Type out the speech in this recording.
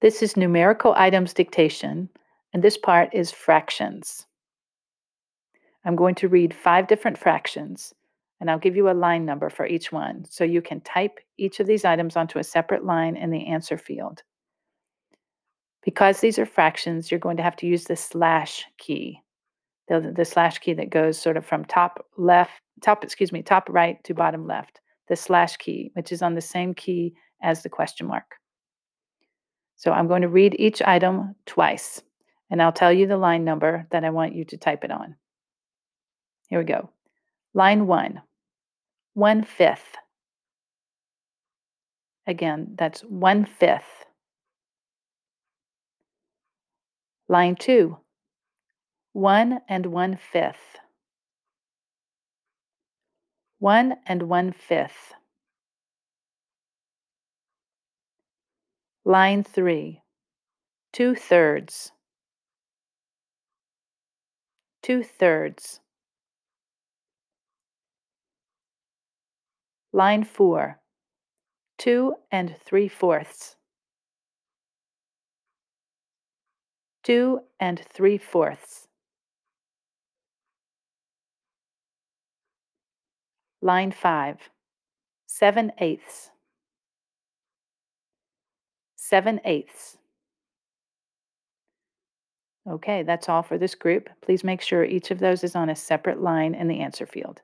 This is numerical items dictation, and this part is fractions. I'm going to read 5 different fractions, and I'll give you a line number for each one, so you can type each of these items onto a separate line in the answer field. Because these are fractions, you're going to have to use the slash key, the slash key that goes sort of from top right to bottom left, the slash key, which is on the same key as the question mark. So I'm going to read each item twice, and I'll tell you the line number that I want you to type it on. Here we go. Line 1, 1/5. Again, that's 1/5. Line 2, 1 and 1/5. 1 and 1/5. Line 3, 2/3. 2/3. Line 4, 2 and 3/4. 2 and 3/4. Line 5, 7/8. 7/8. Okay, that's all for this group. Please make sure each of those is on a separate line in the answer field.